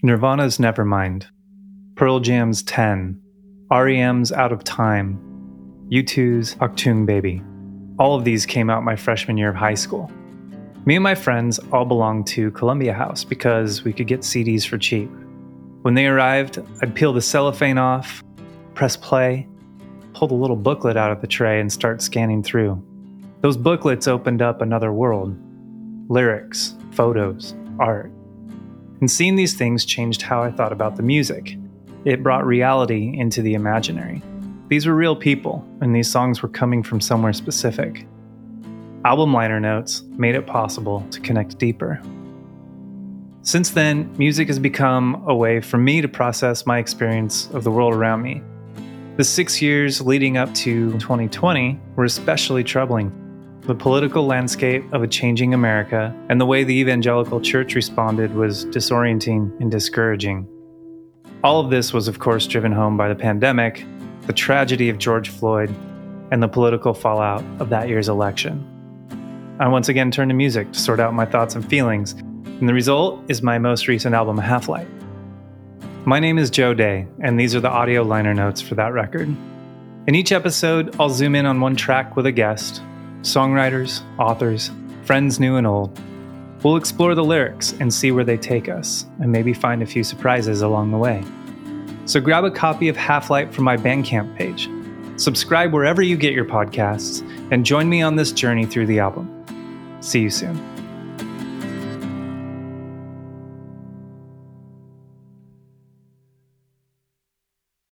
Nirvana's Nevermind, Pearl Jam's 10, R.E.M.'s Out of Time, U2's Achtung Baby. All of these came out my freshman year of high school. Me and my friends all belonged to Columbia House because we could get CDs for cheap. When they arrived, I'd peel the cellophane off, press play, pull the little booklet out of the tray, and start scanning through. Those booklets opened up another world. Lyrics, photos, art. And seeing these things changed how I thought about the music. It brought reality into the imaginary. These were real people, and these songs were coming from somewhere specific. Album liner notes made it possible to connect deeper. Since then, music has become a way for me to process my experience of the world around me. The 6 years leading up to 2020 were especially troubling. The political landscape of a changing America and the way the evangelical church responded was disorienting and discouraging. All of this was, of course, driven home by the pandemic, the tragedy of George Floyd, and the political fallout of that year's election. I once again turned to music to sort out my thoughts and feelings, and the result is my most recent album, Halflight. My name is Joe Day, and these are the audio liner notes for that record. In each episode, I'll zoom in on one track with a guest, songwriters, authors, friends new and old. We'll explore the lyrics and see where they take us, and maybe find a few surprises along the way. So grab a copy of Halflight from my Bandcamp page, subscribe wherever you get your podcasts, and join me on this journey through the album. See you soon.